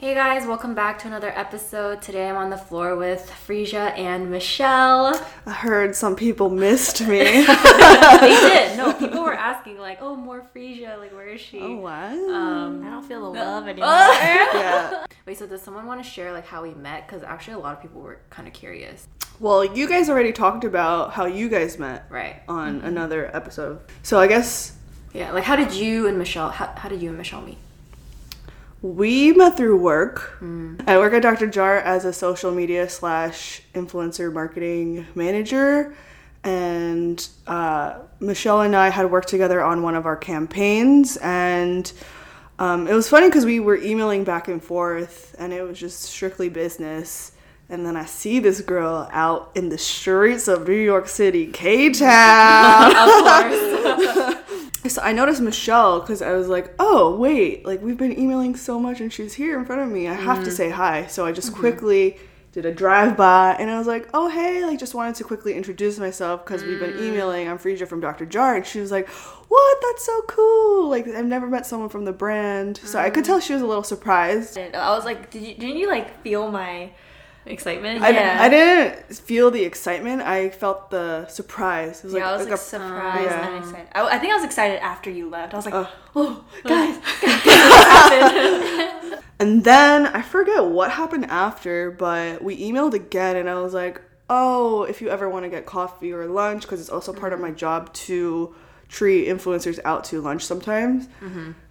Hey guys, welcome back to another episode. Today I'm on the floor with Freesia and Michelle. I heard some people missed me. They did. No, people were asking like, oh, more Freesia. Like, where is she? Oh, what? I don't feel the love anymore. Yeah. Wait, so does someone want to share like how we met? Because actually a lot of people were kind of curious. Well, you guys already talked about how you guys met. Right. On another episode. So I guess. Yeah, like how did you and Michelle meet? We met through work. I work at Dr. Jar as a social media / influencer marketing manager. And Michelle and I had worked together on one of our campaigns. And it was funny because we were emailing back and forth and it was just strictly business. And then I see this girl out in the streets of New York City, K-Town. Of course. So I noticed Michelle because I was like, oh, wait, like we've been emailing so much and she's here in front of me. I have to say hi. So I just quickly did a drive by and I was like, oh, hey, like just wanted to quickly introduce myself because we've been emailing. I'm Freesia from Dr. Jar. And she was like, what? That's so cool. Like I've never met someone from the brand. So I could tell she was a little surprised. I was like, didn't you like feel my excitement? I didn't feel the excitement. I felt the surprise. It was I was surprised and excited. I think I was excited after you left. I was like, oh, guys, what happened? And then I forget what happened after, but we emailed again and I was like, oh, if you ever want to get coffee or lunch, because it's also part of my job to treat influencers out to lunch sometimes.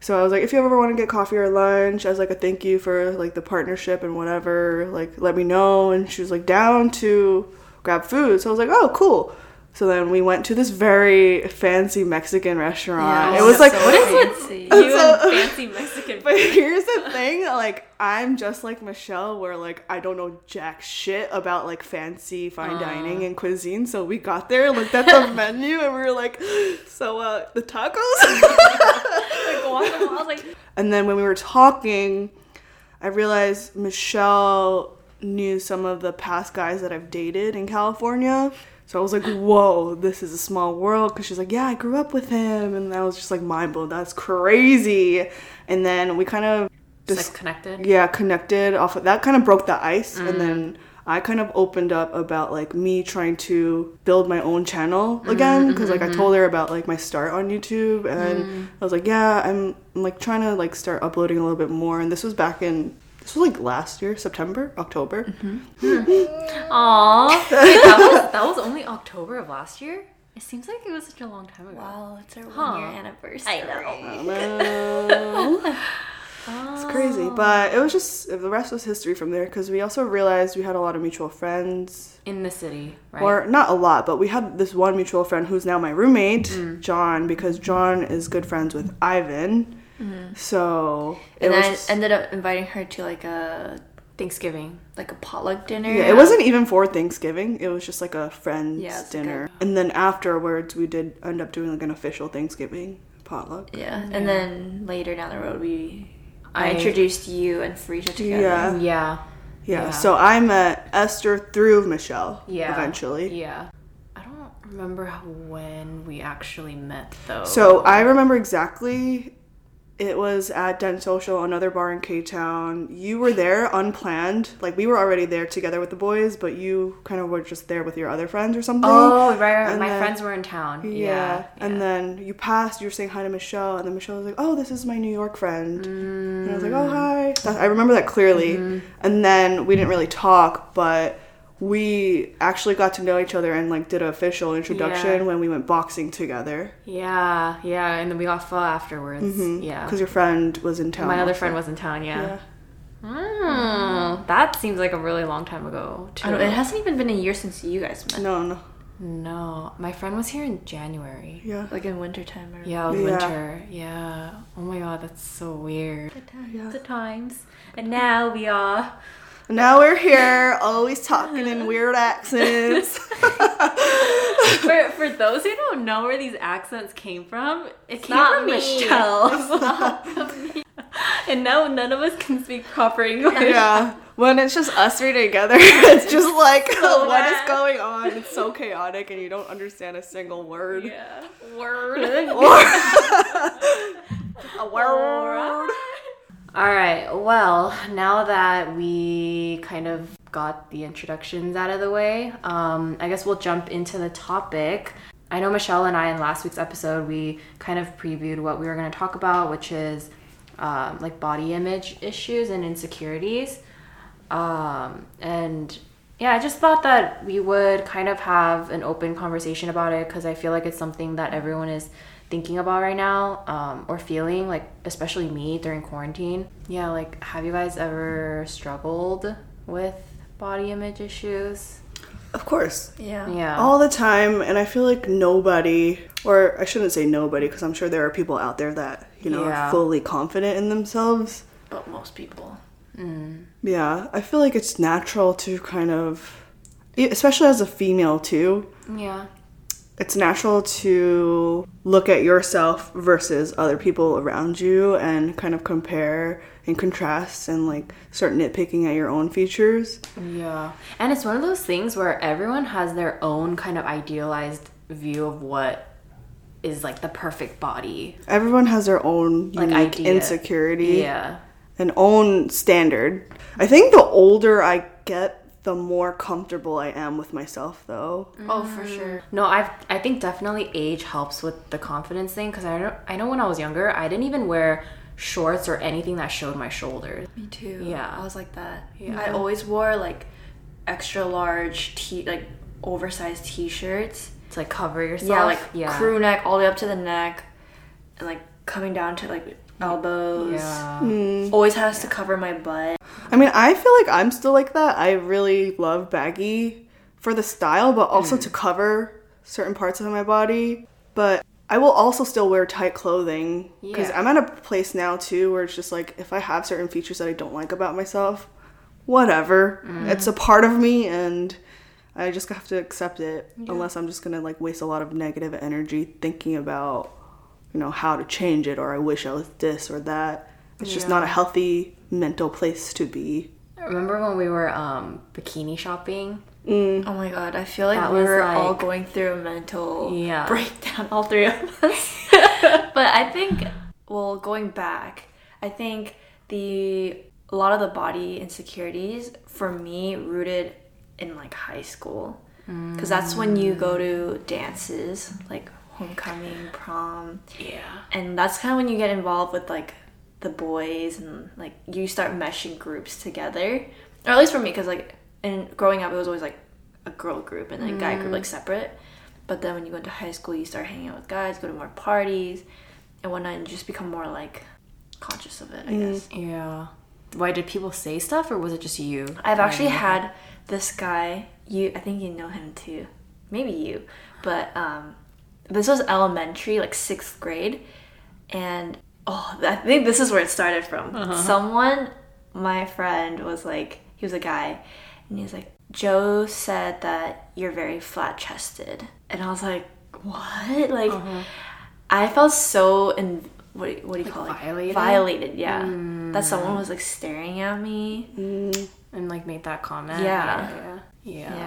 So I was like, if you ever want to get coffee or lunch as like a thank you for like the partnership and whatever, like let me know. And she was like down to grab food. So I was like, oh, cool. So then we went to this very fancy Mexican restaurant. Yeah, it was like, so what is it? Fancy Mexican food. But here's the thing, like I'm just like Michelle where like I don't know jack shit about like fancy fine dining and cuisine. So we got there, looked at the menu and we were like, so the tacos? And then when we were talking, I realized Michelle knew some of the past guys that I've dated in California. So I was like, whoa, this is a small world. Because she's like, yeah, I grew up with him. And I was just like mind blown. That's crazy. And then we kind of just like connected. Yeah, connected. Off of that kind of broke the ice. And then I kind of opened up about like me trying to build my own channel again. Because like I told her about like my start on YouTube. And I was like, yeah, I'm like trying to like start uploading a little bit more. And this was like last year, September, October. Aww. Wait, that was only October of last year? It seems like it was such a long time ago. Wow, it's our 1 year anniversary. I know. It's crazy. But it was just, the rest was history from there because we also realized we had a lot of mutual friends. In the city, right? Or not a lot, but we had this one mutual friend who's now my roommate, John, because John is good friends with Ivan. So and I ended up inviting her to like a Thanksgiving, like a potluck dinner. Yeah, it wasn't even for Thanksgiving. It was just like a friend's dinner. Good. And then afterwards, we did end up doing like an official Thanksgiving potluck. Yeah, and then later down the road, I introduced you and Freesia together. Yeah. So I met Esther through Michelle. Yeah. Eventually. Yeah. I don't remember when we actually met though. So I remember exactly. It was at Den Social, another bar in K-Town. You were there, unplanned. Like, we were already there together with the boys, but you kind of were just there with your other friends or something. Oh, right. And my friends were in town. Yeah. And then you passed. You were saying hi to Michelle. And then Michelle was like, oh, this is my New York friend. And I was like, oh, hi. I remember that clearly. And then we didn't really talk, but we actually got to know each other and like did an official introduction when we went boxing together. Yeah, and then we got pho afterwards. Yeah, because your friend was in town. My other friend was in town. Yeah. That seems like a really long time ago too. It hasn't even been a year since you guys met. No, my friend was here in January. Yeah, like in wintertime. Yeah, winter. Yeah. Oh my god, that's so weird. The times, and now we are. Now we're here, always talking in weird accents. for those who don't know where these accents came from, it's not from Michelle. It's not from me. And now none of us can speak proper English. Yeah, when it's just us three together, it's just like, so what is going on? It's so chaotic and you don't understand a single word. Yeah, word. A word. All right, well, now that we kind of got the introductions out of the way, I guess we'll jump into the topic. I know Michelle and I, in last week's episode, we kind of previewed what we were going to talk about, which is like body image issues and insecurities. And yeah, I just thought that we would kind of have an open conversation about it, because I feel like it's something that everyone is thinking about right now, or feeling, like especially me during quarantine. Yeah, like, have you guys ever struggled with body image issues? Of course. Yeah. All the time. And I feel like nobody, or I shouldn't say nobody, because I'm sure there are people out there that, you know, are fully confident in themselves. But most people. Mm. Yeah. I feel like it's natural to kind of, especially as a female too. Yeah. It's natural to look at yourself versus other people around you and kind of compare and contrast and, like, start nitpicking at your own features. Yeah. And it's one of those things where everyone has their own kind of idealized view of what is, like, the perfect body. Everyone has their own unique, like, idea. Insecurity. Yeah. An own standard. I think the older I get, the more comfortable I am with myself, though. Oh, for sure. No, I think definitely age helps with the confidence thing, because I know when I was younger, I didn't even wear shorts or anything that showed my shoulders. Me too. Yeah. I was like that. Yeah. I always wore, like, extra large, oversized t-shirts. To, like, cover yourself. Yeah, like, crew neck all the way up to the neck, and, like, coming down to, like, elbows. Yeah. Always has to cover my butt. I mean, I feel like I'm still like that. I really love baggy for the style, but also to cover certain parts of my body. But I will also still wear tight clothing, because I'm at a place now too where it's just like, if I have certain features that I don't like about myself, whatever. It's a part of me and I just have to accept it, unless I'm just gonna, like, waste a lot of negative energy thinking about, you know, how to change it, or I wish I was this or that. It's just not a healthy mental place to be. I remember when we were bikini shopping. Oh my god, I feel like we were all going through a mental breakdown, all three of us. But I think, well, going back, I think a lot of the body insecurities for me rooted in, like, high school, because that's when you go to dances, like homecoming, prom, and that's kind of when you get involved with, like, the boys, and, like, you start meshing groups together. Or at least for me, because, like, in growing up, it was always, like, a girl group and a guy group, like, separate. But then when you go into high school, you start hanging out with guys, go to more parties and whatnot, and just become more, like, conscious of it, I guess. Yeah. Why, did people say stuff, or was it just you? I've actually had this guy, I think you know him too, maybe you, but this was elementary, like, 6th grade, and I think this is where it started from. Someone, my friend, was like, he was a guy, and he was like, Joe said that you're very flat-chested. And I was like, what? Like, I felt so, what do you call it? Violated? Violated, yeah. That someone was, like, staring at me. And, like, made that comment. Yeah.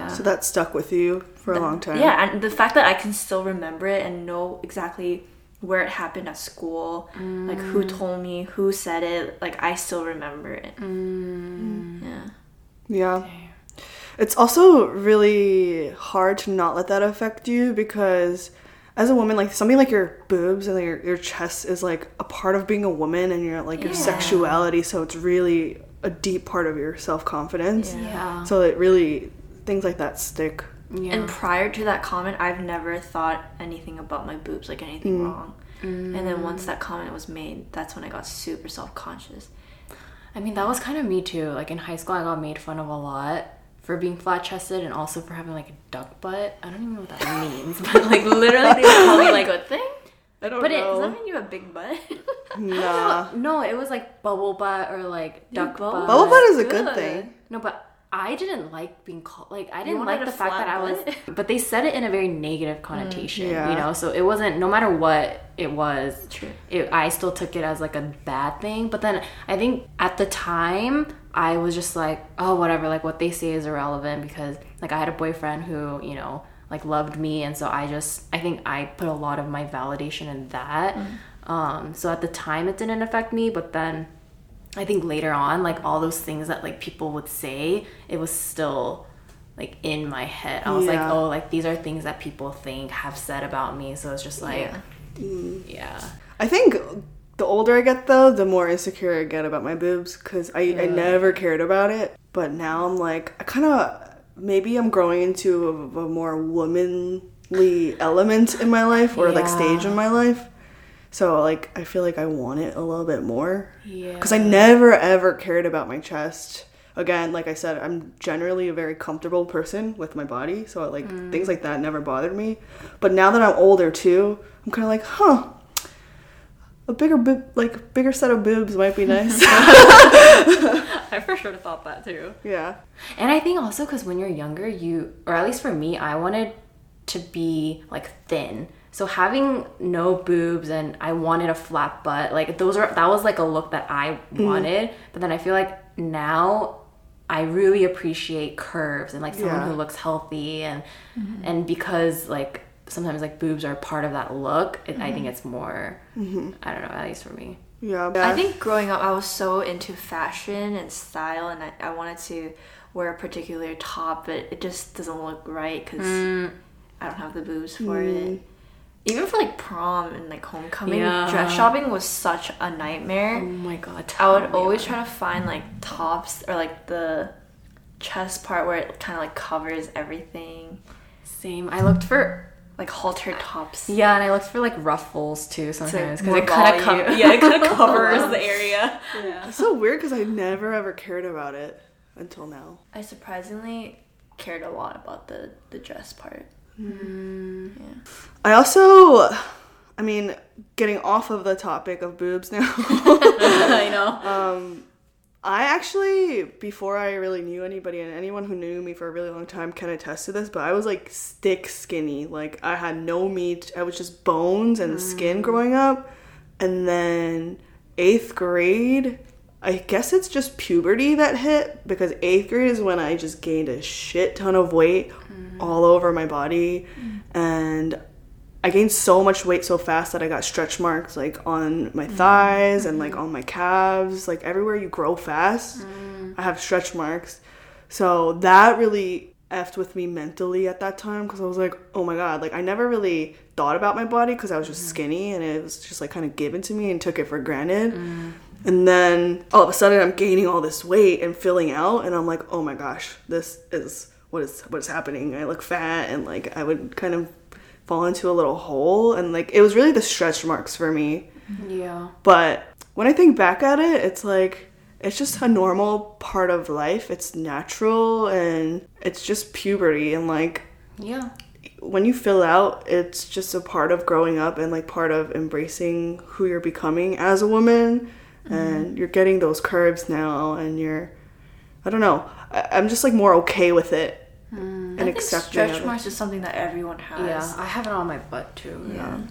So that stuck with you for a long time. Yeah, and the fact that I can still remember it and know exactly where it happened at school, like, who told me, who said it, like, I still remember it. Yeah. It's also really hard to not let that affect you, because as a woman, like, something like your boobs and your chest is, like, a part of being a woman, and your, like, your sexuality, so it's really a deep part of your self-confidence. So it really, things like that stick. Yeah. And prior to that comment, I've never thought anything about my boobs, like anything wrong. And then once that comment was made, that's when I got super self-conscious. I mean, that was kind of me too. Like, in high school, I got made fun of a lot for being flat-chested, and also for having, like, a duck butt. I don't even know what that means, but, like, literally they would call me, like, a good thing. I don't know. Does that mean you have a big butt? Nah. No, it was, like, bubble butt, or, like, duck butt. Bubble butt is a good thing. No, but I didn't like being called, like, I didn't like the fact that I was, but they said it in a very negative connotation, you know, so it wasn't, no matter what it was, I still took it as, like, a bad thing. But then I think at the time, I was just like, oh, whatever, like, what they say is irrelevant, because, like, I had a boyfriend who, you know, like, loved me, and so I think I put a lot of my validation in that, so at the time it didn't affect me, but then I think later on, like, all those things that, like, people would say, it was still, like, in my head. I was like, oh, like, these are things that people think have said about me. So it's just like, I think the older I get, though, the more insecure I get about my boobs, because I never cared about it. But now I'm like, I kind of, maybe I'm growing into a more womanly element in my life, or like stage in my life. So, like, I feel like I want it a little bit more. Yeah. Because I never, ever cared about my chest. Again, like I said, I'm generally a very comfortable person with my body. So, like, things like that never bothered me. But now that I'm older, too, I'm kind of like, a bigger set of boobs might be nice. I for sure thought that, too. Yeah. And I think also because when you're younger, or at least for me, I wanted to be, like, thin. So having no boobs, and I wanted a flat butt, like, that was like a look that I wanted. But then I feel like now I really appreciate curves and like someone who looks healthy, and and because like sometimes like boobs are part of that look, I think it's more, I don't know, at least for me. Yeah. I think growing up I was so into fashion and style, and I wanted to wear a particular top, but it just doesn't look right because I don't have the boobs for it. Even for, like, prom and, like, homecoming, dress shopping was such a nightmare. Oh, my God. I would always try to find, like, tops or, like, the chest part where it kind of, like, covers everything. Same. I looked for, like, halter tops. Yeah, and I looked for, like, ruffles, too, sometimes. Because it kind of covers the area. Yeah. It's so weird because I never, ever cared about it until now. I surprisingly cared a lot about the dress part. Mm. Yeah. I also, I mean, getting off of the topic of boobs now. I know. I actually, before I really knew anybody, and anyone who knew me for a really long time can attest to this, but I was like stick skinny. Like, I had no meat. I was just bones and skin growing up. And then 8th grade, I guess it's just puberty that hit, because 8th grade is when I just gained a shit ton of weight all over my body, and I gained so much weight so fast that I got stretch marks, like, on my thighs and, like, on my calves. Like, everywhere you grow fast, I have stretch marks. So that really effed with me mentally at that time, because I was like, oh my God, like, I never really thought about my body because I was just skinny, and it was just, like, kind of given to me and took it for granted. And then all of a sudden I'm gaining all this weight and filling out, and I'm like, oh my gosh, this is what is happening. I look fat, and like I would kind of fall into a little hole, and like it was really the stretch marks for me. Yeah. But when I think back at it, it's like, it's just a normal part of life. It's natural, and it's just puberty, and like, yeah, when you fill out, it's just a part of growing up and like part of embracing who you're becoming as a woman. And you're getting those curves now, and you're, I don't know, I'm just like more okay with it and accepting it. Stretch marks is something that everyone has. Yeah, I have it on my butt too. Yeah.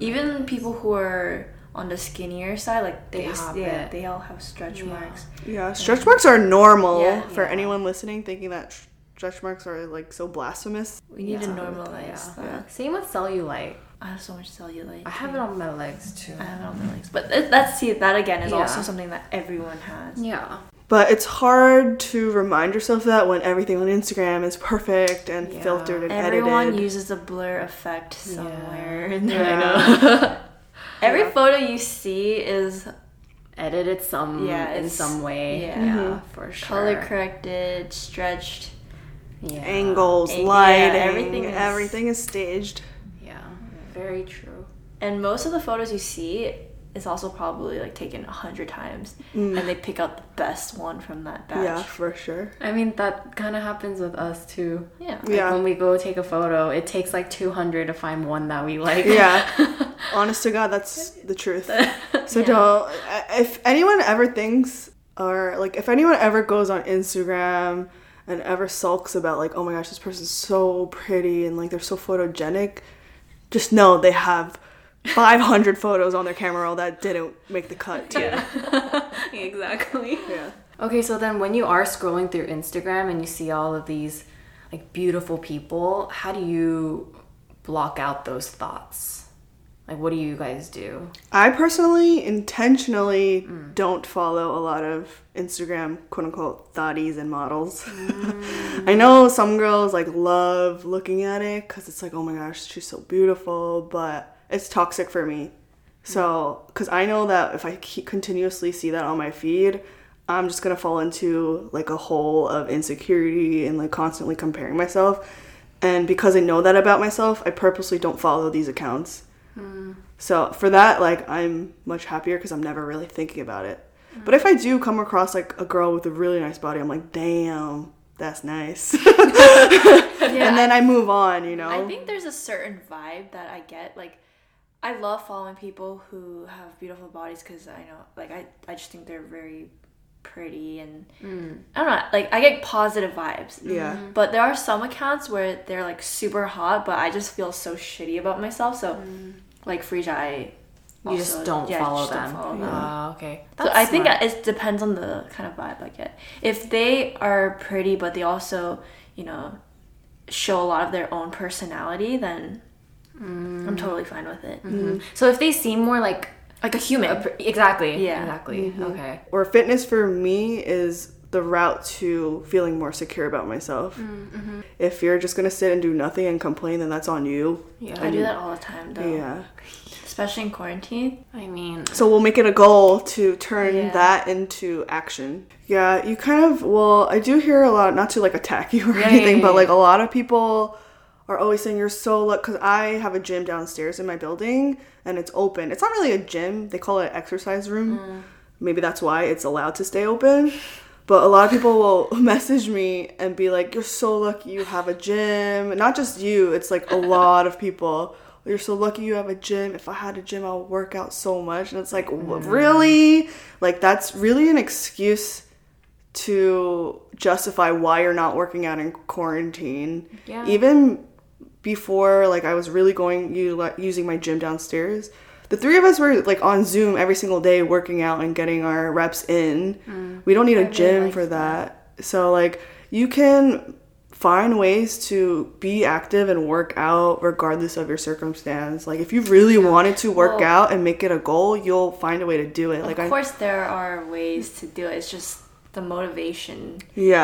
Even people who are on the skinnier side, like they all have stretch marks. Yeah, stretch marks are normal for anyone listening thinking that stretch marks are like so blasphemous. We need to normalize that. Yeah. Same with cellulite. I have so much cellulite. I have it on my legs too. I have it on my legs. But that again is also something that everyone has. Yeah. But it's hard to remind yourself that when everything on Instagram is perfect and filtered and everyone edited. Everyone uses a blur effect somewhere in there. Yeah. I know. Every photo you see is edited in some way. Yeah, for sure. Color corrected, stretched. Yeah. Angles, lighting. Yeah, everything is staged. Very true. And most of the photos you see is also probably like taken 100 times and they pick out the best one from that batch. Yeah, for sure. I mean, that kind of happens with us too. Yeah. Like when we go take a photo, it takes like 200 to find one that we like. Yeah. Honest to God, that's the truth. So don't, if anyone ever thinks, or like if anyone ever goes on Instagram and ever sulks about like, oh my gosh, this person's so pretty and like they're so photogenic, just know they have 500 photos on their camera roll that didn't make the cut, too. Yeah. Exactly. Yeah. Okay, so then when you are scrolling through Instagram and you see all of these like beautiful people, how do you block out those thoughts? Like, what do you guys do? I personally intentionally don't follow a lot of Instagram, quote-unquote, thotties and models. I know some girls, like, love looking at it because it's like, oh my gosh, she's so beautiful, but it's toxic for me. So, because I know that if I continuously see that on my feed, I'm just going to fall into, like, a hole of insecurity and, like, constantly comparing myself. And because I know that about myself, I purposely don't follow these accounts. So for that, like, I'm much happier because I'm never really thinking about it. But if I do come across, like, a girl with a really nice body, I'm like, damn, that's nice. And then I move on, you know? I think there's a certain vibe that I get. Like, I love following people who have beautiful bodies because I know, like, I just think they're very pretty and I don't know, like, I get positive vibes. But there are some accounts where they're, like, super hot, but I just feel so shitty about myself. So like Freesia, you just don't follow them. Okay, that's so I think it depends on the kind of vibe I get. If they are pretty but they also, you know, show a lot of their own personality, then I'm totally fine with it. So if they seem more like a human. Exactly. Yeah. Exactly. Mm-hmm. Okay. Or fitness for me is the route to feeling more secure about myself. Mm-hmm. If you're just going to sit and do nothing and complain, then that's on you. Yeah. I do that all the time, though. Yeah. Especially in quarantine. I mean... So we'll make it a goal to turn that into action. Yeah. You kind of... Well, I do hear a lot, not to, like, attack you or anything, but, like, a lot of people... are always saying you're so lucky because I have a gym downstairs in my building and it's open. It's not really a gym. They call it an exercise room. Maybe that's why it's allowed to stay open. But a lot of people will message me and be like, you're so lucky you have a gym. And not just you. It's like a lot of people. You're so lucky you have a gym. If I had a gym, I would work out so much. And it's like, really? Like, that's really an excuse to justify why you're not working out in quarantine. Yeah. Even... before, like, I was really using my gym downstairs, the three of us were, like, on Zoom every single day working out and getting our reps in. We don't need a gym for that. So, like, you can find ways to be active and work out regardless of your circumstance. Like, if you really wanted to work out and make it a goal, you'll find a way to do it. Of course, there are ways to do it. It's just... the motivation,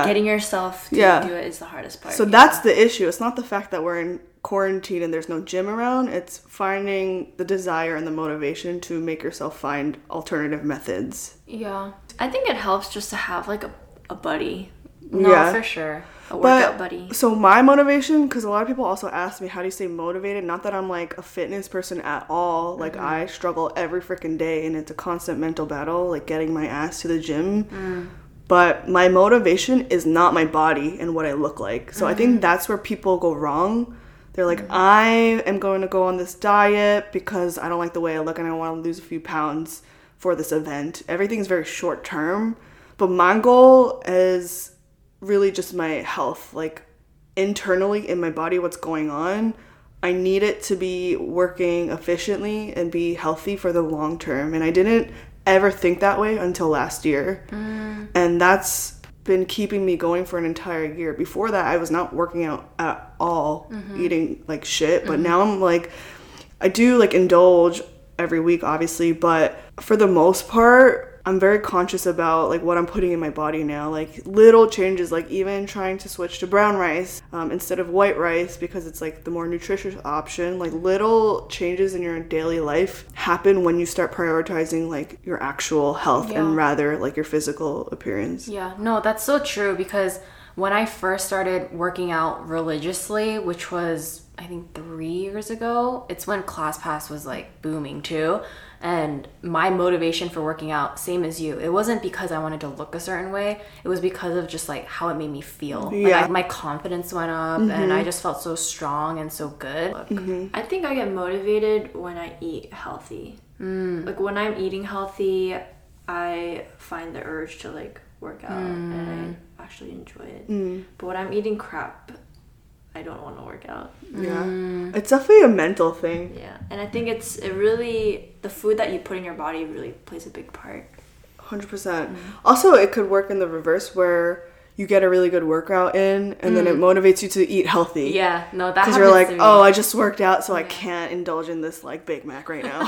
getting yourself to do it is the hardest part. So that's the issue. It's not the fact that we're in quarantine and there's no gym around. It's finding the desire and the motivation to make yourself find alternative methods. Yeah. I think it helps just to have, like, a buddy. For sure. A workout buddy. So my motivation, because a lot of people also ask me, how do you stay motivated? Not that I'm, like, a fitness person at all. Like, I struggle every freaking day and it's a constant mental battle, like, getting my ass to the gym. But my motivation is not my body and what I look like. So I think that's where people go wrong. They're like, I am going to go on this diet because I don't like the way I look and I want to lose a few pounds for this event. Everything's very short term. But my goal is really just my health. Like, internally in my body, what's going on. I need it to be working efficiently and be healthy for the long term. And I didn't ever think that way until last year. And that's been keeping me going for an entire year. Before that, I was not working out at all, eating like shit. But now I'm like, I do, like, indulge every week, obviously, but for the most part, I'm very conscious about, like, what I'm putting in my body now. Like, little changes, like even trying to switch to brown rice instead of white rice because it's, like, the more nutritious option. Like, little changes in your daily life happen when you start prioritizing, like, your actual health and rather, like, your physical appearance. Yeah, no, that's so true because when I first started working out religiously, which was, I think, 3 years ago, it's when ClassPass was, like, booming too. And my motivation for working out, same as you, it wasn't because I wanted to look a certain way. It was because of just, like, how it made me feel. Yeah. Like, my confidence went up and I just felt so strong and so good. Look, I think I get motivated when I eat healthy. Like, when I'm eating healthy, I find the urge to, like, work out and I actually enjoy it. But when I'm eating crap, I don't want to work out. It's definitely a mental thing. And I think it really, the food that you put in your body really plays a big part. 100%. Also, it could work in the reverse where you get a really good workout in, and then it motivates you to eat healthy. Yeah, no, that happens to me. Because you're like, oh, I just worked out, so I can't indulge in this, like, Big Mac right now.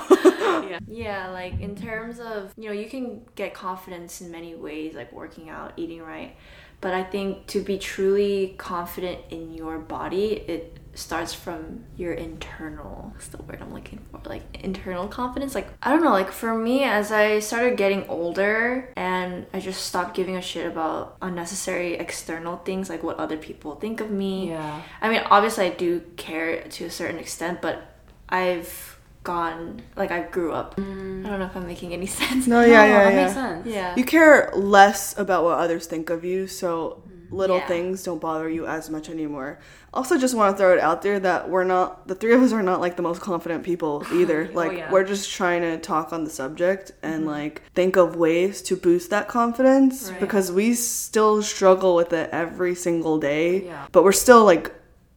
Like, in terms of, you know, you can get confidence in many ways, like working out, eating right. But I think to be truly confident in your body, it starts from your internal, what's the word I'm looking for? Like, internal confidence? Like, I don't know, like, for me, as I started getting older and I just stopped giving a shit about unnecessary external things, like what other people think of me. Yeah. I mean, obviously I do care to a certain extent, but I've gone, like, I grew up. I don't know if I'm making any sense. No, that makes sense. Yeah. You care less about what others think of you, so little things don't bother you as much anymore. Also, just want to throw it out there that we're not, the three of us are not, like, the most confident people either. Like, we're just trying to talk on the subject and, like, think of ways to boost that confidence because we still struggle with it every single day. But we're still, like,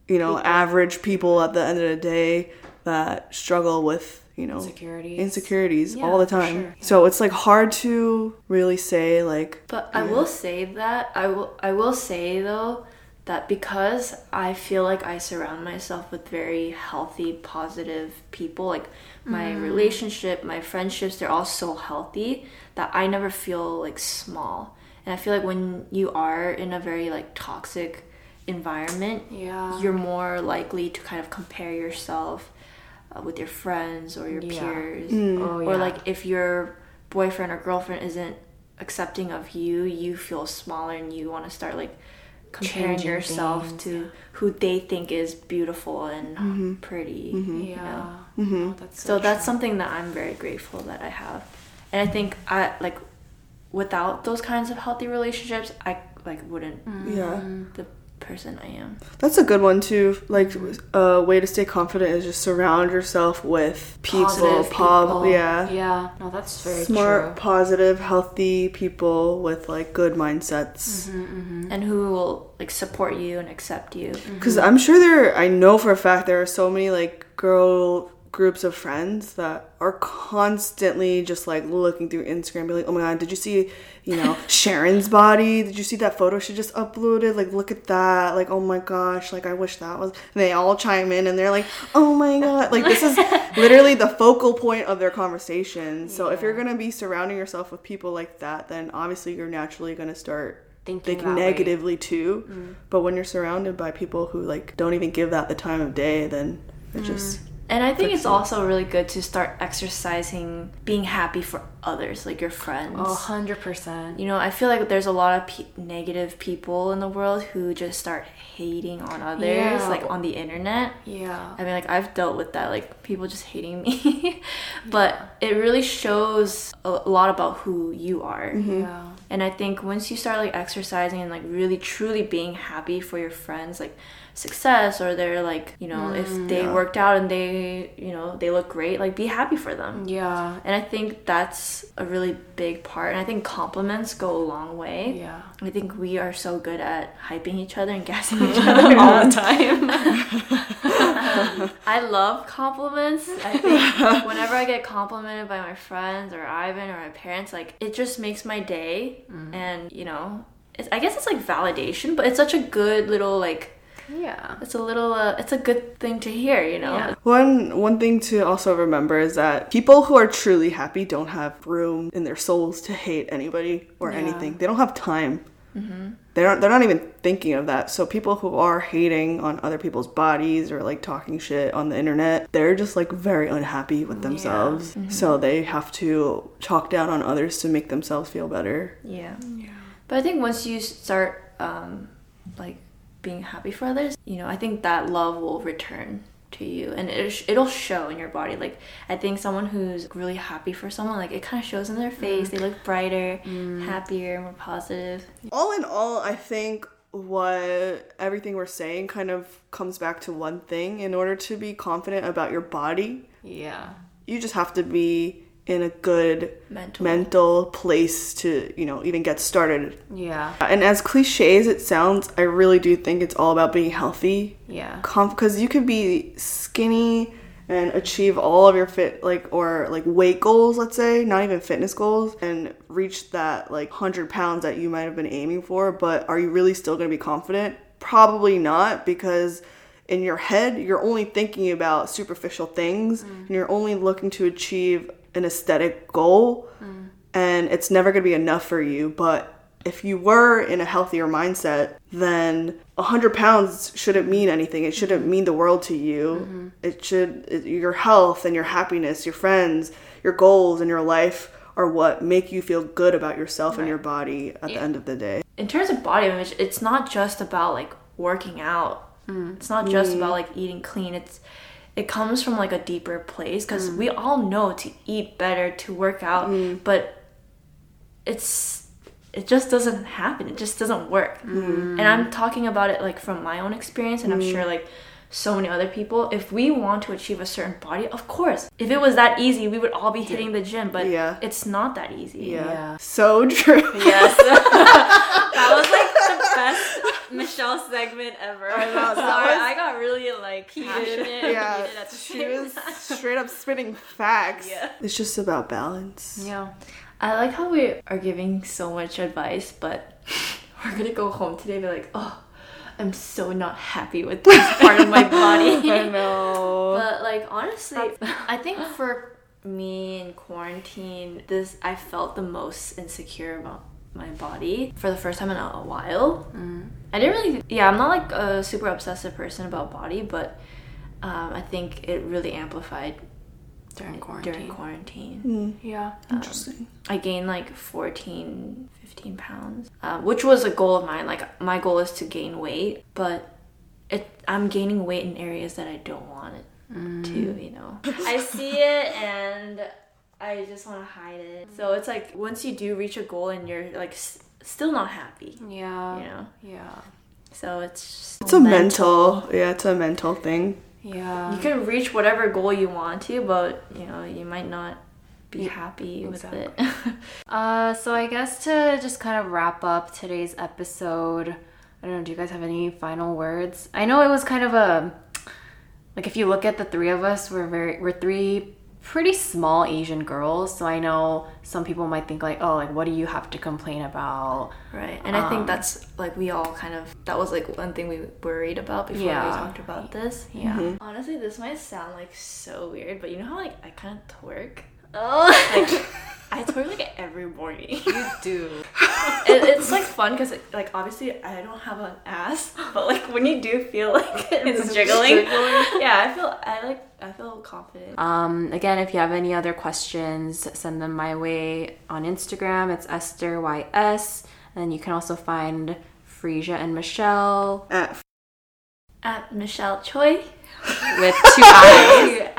you know, average people at the end of the day that struggle with, you know, insecurities all the time. So it's, like, hard to really say, like, but I will say that I will say, though, that because I feel like I surround myself with very healthy, positive people, like my relationship, my friendships, they're all so healthy that I never feel, like, small. And I feel like when you are in a very, like, toxic environment, you're more likely to kind of compare yourself with your friends or your peers, or like if your boyfriend or girlfriend isn't accepting of you, you feel smaller and you want to start, like, comparing changing yourself things. To who they think is beautiful and pretty. Oh, that's so that's something that I'm very grateful that I have, and I think I, like, without those kinds of healthy relationships, I, like, wouldn't the person I am. That's a good one too. Like, a way to stay confident is just surround yourself with people. No, that's very smart, true. Positive, healthy people with, like, good mindsets and who will, like, support you and accept you. Because I'm sure I know for a fact there are so many, like, girl groups of friends that are constantly just, like, looking through Instagram, be like, oh my god, did you see, you know, Sharon's body? Did you see that photo she just uploaded? Like, look at that. Like, oh my gosh, like, I wish that was. And they all chime in and they're like, oh my god, like, this is literally the focal point of their conversation. So if you're gonna be surrounding yourself with people like that, then obviously you're naturally gonna start thinking negatively too. But when you're surrounded by people who, like, don't even give that the time of day, then it just. And I think it's also really good to start exercising being happy for others, like your friends. Oh, 100%. You know, I feel like there's a lot of negative people in the world who just start hating on others, like, on the internet. Yeah. I mean, like, I've dealt with that, like, people just hating me. But it really shows a lot about who you are. Yeah. And I think once you start, like, exercising and, like, really truly being happy for your friends, like, success, or they're, like, you know, if they worked out and they, you know, they look great, like, be happy for them. Yeah. And I think that's a really big part. And I think compliments go a long way. Yeah. I think we are so good at hyping each other and gassing each other all the time. I love compliments. I think whenever I get complimented by my friends or Ivan or my parents, like, it just makes my day. And, you know, I guess it's, like, validation, but it's such a good little, like, it's a little it's a good thing to hear, you know. One thing to also remember is that people who are truly happy don't have room in their souls to hate anybody or anything. They don't have time. They're not even thinking of that. So people who are hating on other people's bodies or, like, talking shit on the internet, they're just, like, very unhappy with themselves. So they have to talk down on others to make themselves feel better. But I think once you start like being happy for others, you know, I think that love will return to you, and it'll show in your body. Like, I think someone who's really happy for someone, like, it kind of shows in their face. They look brighter, happier, more positive. All in all, I think everything we're saying kind of comes back to one thing. In order to be confident about your body, you just have to be in a good mental place to, you know, even get started. And as cliche as it sounds, I really do think it's all about being healthy. Because you could be skinny and achieve all of your weight goals, let's say, not even fitness goals, and reach that 100 pounds that you might have been aiming for. But are you really still going to be confident? Probably not, because in your head, you're only thinking about superficial things, and you're only looking to achieve an aesthetic goal, and it's never going to be enough for you. But if you were in a healthier mindset, then 100 pounds shouldn't mean anything. It shouldn't mean the world to you. Mm-hmm. Your health and your happiness, your friends, your goals, and your life are what make you feel good about yourself and your body at the end of the day. In terms of body image, it's not just about working out. Mm. It's not just about eating clean. It comes from a deeper place, because we all know to eat better, to work out, but it just doesn't happen. It just doesn't work. Mm. And I'm talking about it from my own experience, and I'm sure so many other people. If we want to achieve a certain body, of course, if it was that easy, we would all be hitting the gym, but it's not that easy. Yeah. So true. Yes. That was the best Michelle segment ever. Sorry, I got really passionate. Yeah. She was straight up spinning facts. Yeah. It's just about balance. Yeah. I like how we are giving so much advice, but we're going to go home today and be I'm so not happy with this part of my body. I know. But honestly, I think for me in quarantine, I felt the most insecure about my body for the first time in a while. Mm. I didn't really... Yeah, I'm not a super obsessive person about body, but I think it really amplified during quarantine. Yeah. Interesting. I gained 14, 15 pounds, which was a goal of mine. My goal is to gain weight, but I'm gaining weight in areas that I don't want it to, I see it and I just want to hide it. So it's once you do reach a goal and you're still not happy. Yeah. Yeah. So it's a mental. Yeah, it's a mental thing. Yeah. You can reach whatever goal you want to, but, you might not be happy with it. So I guess to just kind of wrap up today's episode, I don't know, do you guys have any final words? I know it was kind of if you look at the three of us, we're three pretty small Asian girls, so I know some people might think what do you have to complain about, right? And I think that's we all kind of, that was one thing we worried about before we talked about this. Honestly, this might sound so weird, but you know how I kind of twerk? I twerk every morning. You do. It's fun because obviously I don't have an ass, but when you do feel it's jiggling. Yeah, I feel confident. Again, if you have any other questions, send them my way on Instagram. It's Esther Y S, and you can also find Freesia and Michelle at Michelle Choi with two eyes.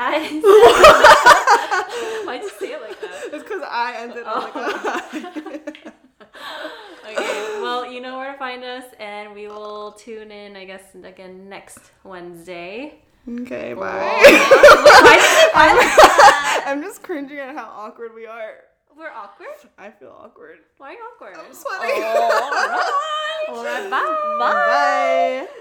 Why'd you say it like that? It's because I ended up that. Okay, well, you know where to find us, and we will tune in, I guess, again next Wednesday. Okay, bye. I'm just cringing at how awkward we are. We're awkward? I feel awkward. Why are you awkward? I'm sweating. All right, bye. Bye.